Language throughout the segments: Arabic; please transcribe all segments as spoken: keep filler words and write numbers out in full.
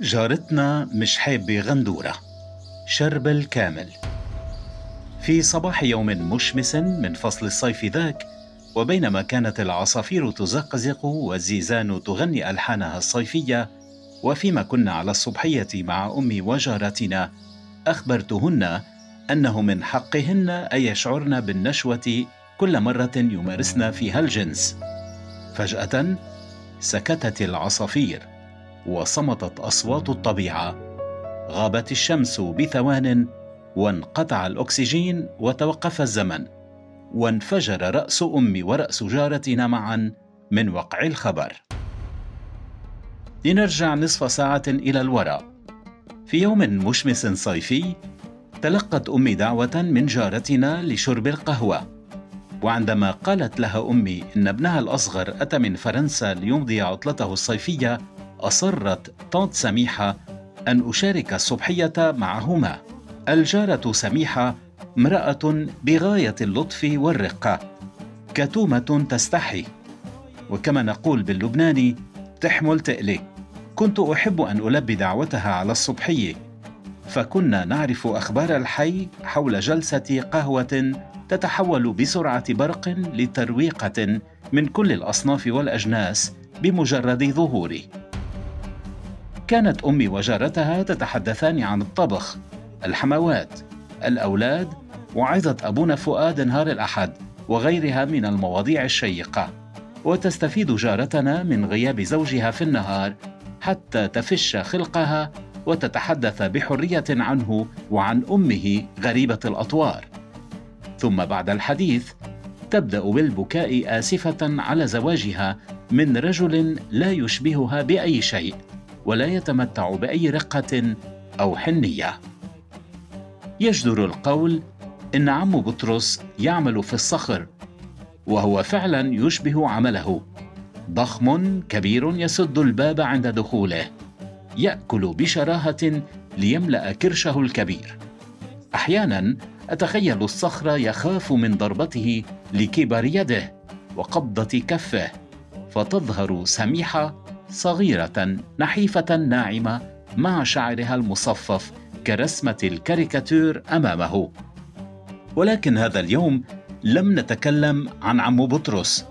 جارتنا مش حابة غندورة. شربل كامل. في صباح يوم مشمس من فصل الصيف ذاك، وبينما كانت العصافير تزقزق والزيزان تغني ألحانها الصيفية، وفيما كنا على الصبحية مع أمي وجارتنا، أخبرتهن أنه من حقهن أن يشعرن بالنشوة كل مرة يمارسن فيها الجنس. فجأة سكتت العصافير وصمتت أصوات الطبيعة، غابت الشمس بثوان وانقطع الأكسجين وتوقف الزمن، وانفجر رأس أمي ورأس جارتنا معا من وقع الخبر. لنرجع نصف ساعة إلى الوراء. في يوم مشمس صيفي تلقت أمي دعوة من جارتنا لشرب القهوة، وعندما قالت لها أمي إن ابنها الأصغر أتى من فرنسا ليمضي عطلته الصيفية، أصرت طنط سميحة أن أشارك الصبحية معهما. الجارة سميحة امرأة بغاية اللطف والرقة، كتومة تستحي، وكما نقول باللبناني تحمل تقلي. كنت أحب أن ألبي دعوتها على الصبحية، فكنا نعرف أخبار الحي حول جلسة قهوة تتحول بسرعة برق لترويقة من كل الأصناف والأجناس بمجرد ظهوري. كانت أمي وجارتها تتحدثان عن الطبخ، الحموات، الأولاد، وعظة أبونا فؤاد نهار الأحد، وغيرها من المواضيع الشيقة. وتستفيد جارتنا من غياب زوجها في النهار حتى تفش خلقها وتتحدث بحرية عنه وعن أمه غريبة الأطوار، ثم بعد الحديث تبدأ بالبكاء آسفة على زواجها من رجل لا يشبهها بأي شيء ولا يتمتع بأي رقة أو حنية. يجدر القول إن عم بطرس يعمل في الصخر، وهو فعلا يشبه عمله، ضخم كبير يسد الباب عند دخوله، يأكل بشراهة ليملأ كرشه الكبير. أحيانا أتخيل الصخر يخاف من ضربته لكبر يده وقبضة كفه، فتظهر سميحة صغيرة نحيفة ناعمة مع شعرها المصفف كرسمة الكاريكاتير أمامه. ولكن هذا اليوم لم نتكلم عن عم بطرس،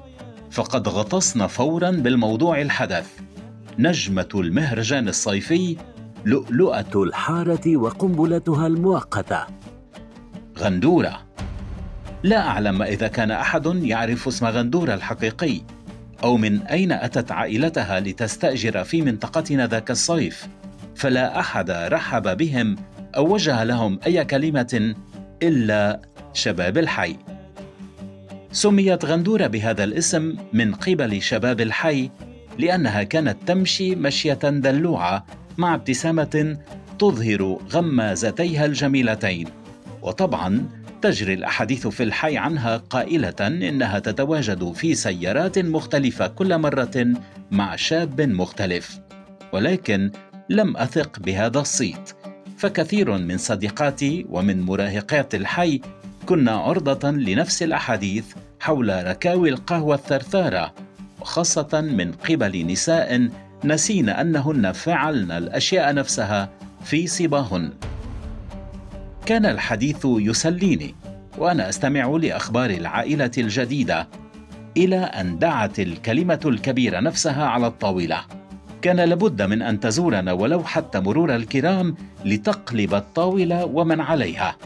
فقد غطسنا فورا بالموضوع الحدث: نجمة المهرجان الصيفي، لؤلؤة الحارة وقنبلتها المؤقتة، غندورة. لا أعلم إذا كان أحد يعرف اسم غندورة الحقيقي، أو من أين أتت عائلتها لتستأجر في منطقتنا ذاك الصيف، فلا أحد رحب بهم أو وجه لهم أي كلمة إلا شباب الحي. سميت غندورة بهذا الاسم من قبل شباب الحي لأنها كانت تمشي مشية دلوعة مع ابتسامة تظهر غمازتيها الجميلتين، وطبعا تجري الأحاديث في الحي عنها قائلة إنها تتواجد في سيارات مختلفة كل مرة مع شاب مختلف. ولكن لم أثق بهذا الصيت، فكثير من صديقاتي ومن مراهقات الحي كنا عرضة لنفس الأحاديث حول ركاوي القهوة الثرثارة، وخاصة من قبل نساء نسين أنهن فعلن الأشياء نفسها في صباهن. كان الحديث يسليني وأنا أستمع لأخبار العائلة الجديدة، إلى أن دعت الكلمة الكبيرة نفسها على الطاولة. كان لابد من أن تزورنا ولو حتى مرور الكرام لتقلب الطاولة ومن عليها.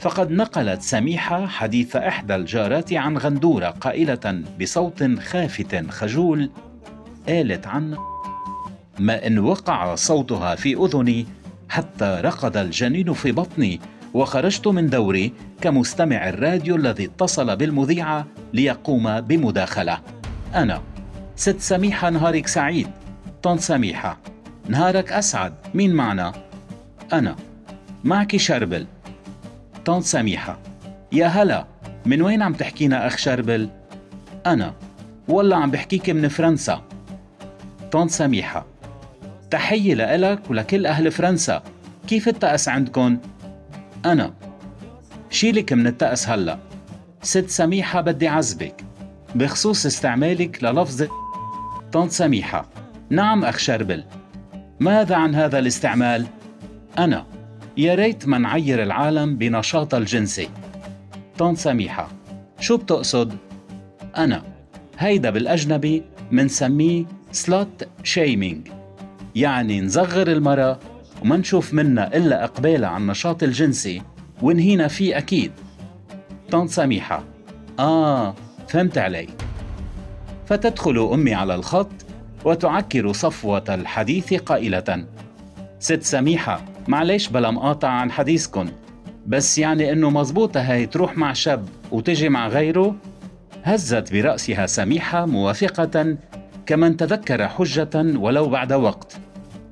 فقد نقلت سميحة حديث إحدى الجارات عن غندورة قائلة بصوت خافت خجول، قالت عن ما إن وقع صوتها في أذني حتى رقد الجنين في بطني، وخرجت من دوري كمستمع الراديو الذي اتصل بالمذيعة ليقوم بمداخلة. أنا: ست سميحة نهارك سعيد. طن سميحة: نهارك أسعد. مين معنا؟ أنا: معك شربل. طن سميحة: يا هلا، من وين عم تحكينا أخ شربل؟ أنا: والله عم بحكيك من فرنسا. طن سميحة: تحية لإلك ولكل أهل فرنسا، كيف التأس عندكن؟ أنا: شيلك من التأس هلأ. ست سميحة بدي عزبك بخصوص استعمالك للفظ. طنط سميحة: نعم أخ شربل. ماذا عن هذا الاستعمال؟ أنا يا ريت ما نعير العالم بنشاطها الجنسي. طن سميحة: شو بتقصد؟ أنا: هيدا بالأجنبي منسميه سلوت شيمينج، يعني نصغر المرأة وما نشوف منا إلا إقبالها عن النشاط الجنسي ونهينا فيه أكيد. طن سميحة: آه فهمت علي. فتدخل أمي على الخط وتعكر صفوة الحديث قائلة: ست سميحة، معليش بلا مقاطع عن حديثكن، بس يعني إنه مزبوطة هاي تروح مع شاب وتجي مع غيره؟ هزت برأسها سميحة موافقة كمن تذكر حجة ولو بعد وقت،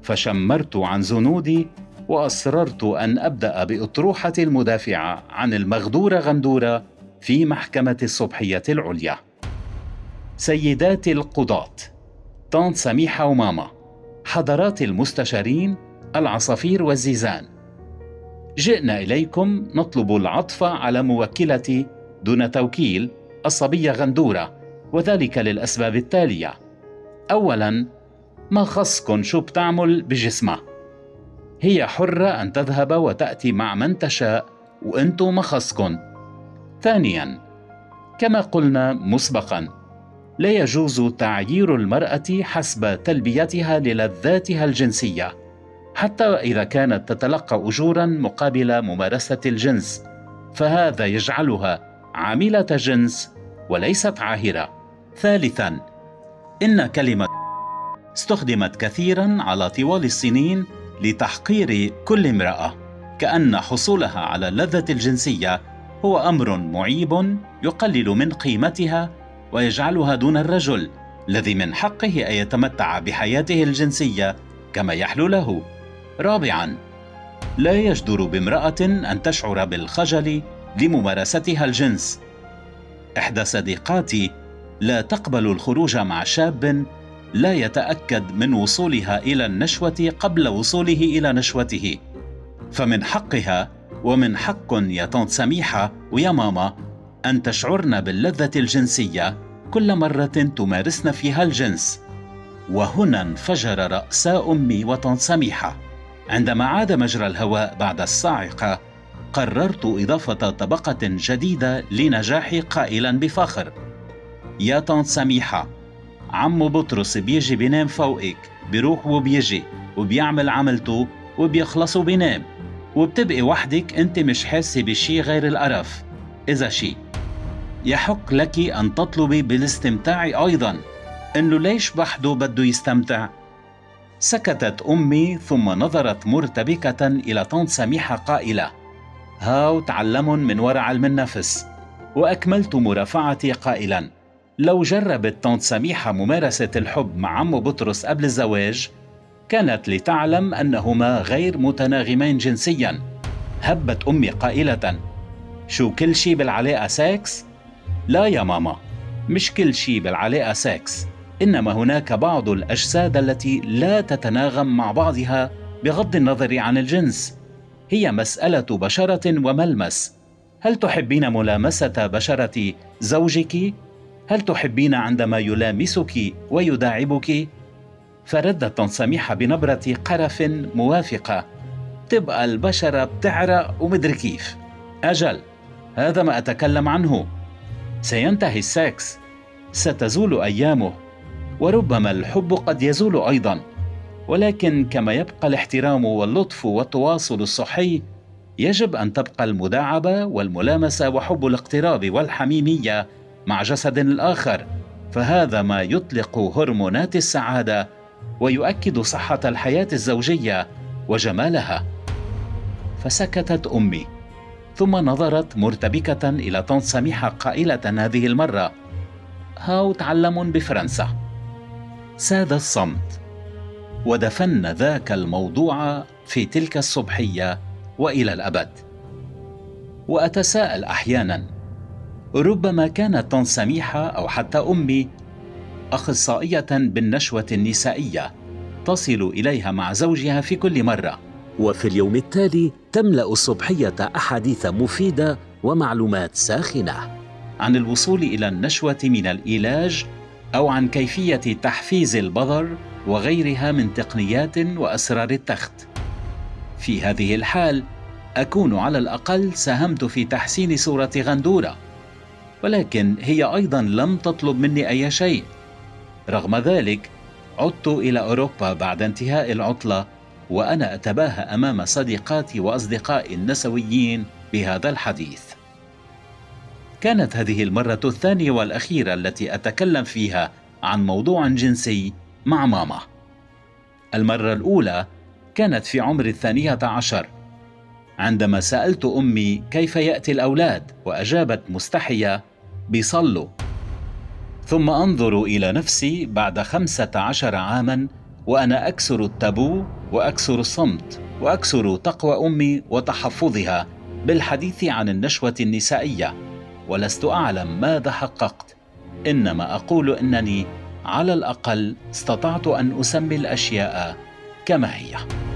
فشمرت عن زنودي وأصررت أن أبدأ بأطروحة المدافعة عن المغدورة غندورة في محكمة الصبحية العليا. سيدات القضاة، طنط سميحة وماما، حضرات المستشارين، العصافير والزيزان، جئنا إليكم نطلب العطف على موكلتي دون توكيل الصبية غندورة، وذلك للأسباب التالية: أولاً، ما خصكن شو بتعمل بجسمها، هي حرة أن تذهب وتأتي مع من تشاء وأنتو ما خصكن. ثانياً، كما قلنا مسبقاً، لا يجوز تعيير المرأة حسب تلبيتها للذاتها الجنسية، حتى إذا كانت تتلقى أجوراً مقابل ممارسة الجنس، فهذا يجعلها عاملة جنس وليست عاهرة. ثالثاً، إن كلمة استخدمت كثيراً على طوال السنين لتحقير كل امرأة، كأن حصولها على اللذة الجنسية هو أمر معيب يقلل من قيمتها ويجعلها دون الرجل الذي من حقه أن يتمتع بحياته الجنسية كما يحلو له. رابعاً، لا يجدر بامرأة أن تشعر بالخجل لممارستها الجنس. إحدى صديقاتي لا تقبل الخروج مع شاب لا يتأكد من وصولها إلى النشوة قبل وصوله إلى نشوته، فمن حقها ومن حق يا طنط سميحة ويا ماما أن تشعرن باللذة الجنسية كل مرة تمارسن فيها الجنس. وهنا انفجر رأس أمي وطنط سميحة. عندما عاد مجرى الهواء بعد الصاعقة، قررت إضافة طبقة جديدة لنجاحي قائلا بفخر: يا طنط سميحة، عمو بطرس بيجي بينام فوقك، بيروح وبيجي وبيعمل عملته وبيخلص وبينام، وبتبقي وحدك انت مش حاسة بشي غير القرف. إذا شي يحق لك أن تطلبي بالاستمتاع أيضا، إنه ليش بحده بده يستمتع؟ سكتت أمي ثم نظرت مرتبكة إلى طنط سميحة قائلة: هاو تعلمن من ورا علم النفس. وأكملت مرافعتي قائلا: لو جربت طنط سميحة ممارسة الحب مع عمو بطرس قبل الزواج كانت لتعلم أنهما غير متناغمين جنسيا. هبت أمي قائلة: شو كل شي بالعلاقة سكس؟ لا يا ماما، مش كل شي بالعلاقة سكس، إنما هناك بعض الأجساد التي لا تتناغم مع بعضها بغض النظر عن الجنس، هي مسألة بشرة وملمس. هل تحبين ملامسة بشرة زوجك؟ هل تحبين عندما يلامسك ويداعبك؟ فردت طنط سميحة بنبرة قرف موافقة: تبقى البشرة بتعرق ومدري كيف. أجل، هذا ما أتكلم عنه. سينتهي السكس، ستزول أيامه، وربما الحب قد يزول أيضا، ولكن كما يبقى الاحترام واللطف والتواصل الصحي، يجب أن تبقى المداعبة والملامسة وحب الاقتراب والحميمية مع جسد الآخر، فهذا ما يطلق هرمونات السعادة ويؤكد صحة الحياة الزوجية وجمالها. فسكتت أمي ثم نظرت مرتبكة إلى طنط سميحة قائلة هذه المرة: هاو تعلم بفرنسا. ساد الصمت، ودفن ذاك الموضوع في تلك الصبحية وإلى الأبد. وأتساءل أحيانا، ربما كانت طنط سميحة أو حتى أمي أخصائية بالنشوة النسائية تصل إليها مع زوجها في كل مرة، وفي اليوم التالي تملأ الصبحية أحاديث مفيدة ومعلومات ساخنة عن الوصول إلى النشوة من الإيلاج، أو عن كيفية تحفيز البظر وغيرها من تقنيات وأسرار التخت. في هذه الحال أكون على الأقل ساهمت في تحسين صورة غندورة، ولكن هي أيضا لم تطلب مني أي شيء. رغم ذلك عدت إلى أوروبا بعد انتهاء العطلة وأنا أتباهى أمام صديقاتي وأصدقائي النسويين بهذا الحديث. كانت هذه المرة الثانية والأخيرة التي أتكلم فيها عن موضوع جنسي مع ماما. المرة الأولى كانت في عمر الثانية عشر عندما سألت أمي كيف يأتي الأولاد، وأجابت مستحية بيصلوا. ثم أنظر إلى نفسي بعد خمسة عشر عاما وأنا أكسر التابو وأكسر الصمت وأكسر تقوى أمي وتحفظها بالحديث عن النشوة النسائية، ولست أعلم ماذا حققت، إنما أقول أنني على الأقل استطعت أن أسمي الأشياء كما هي.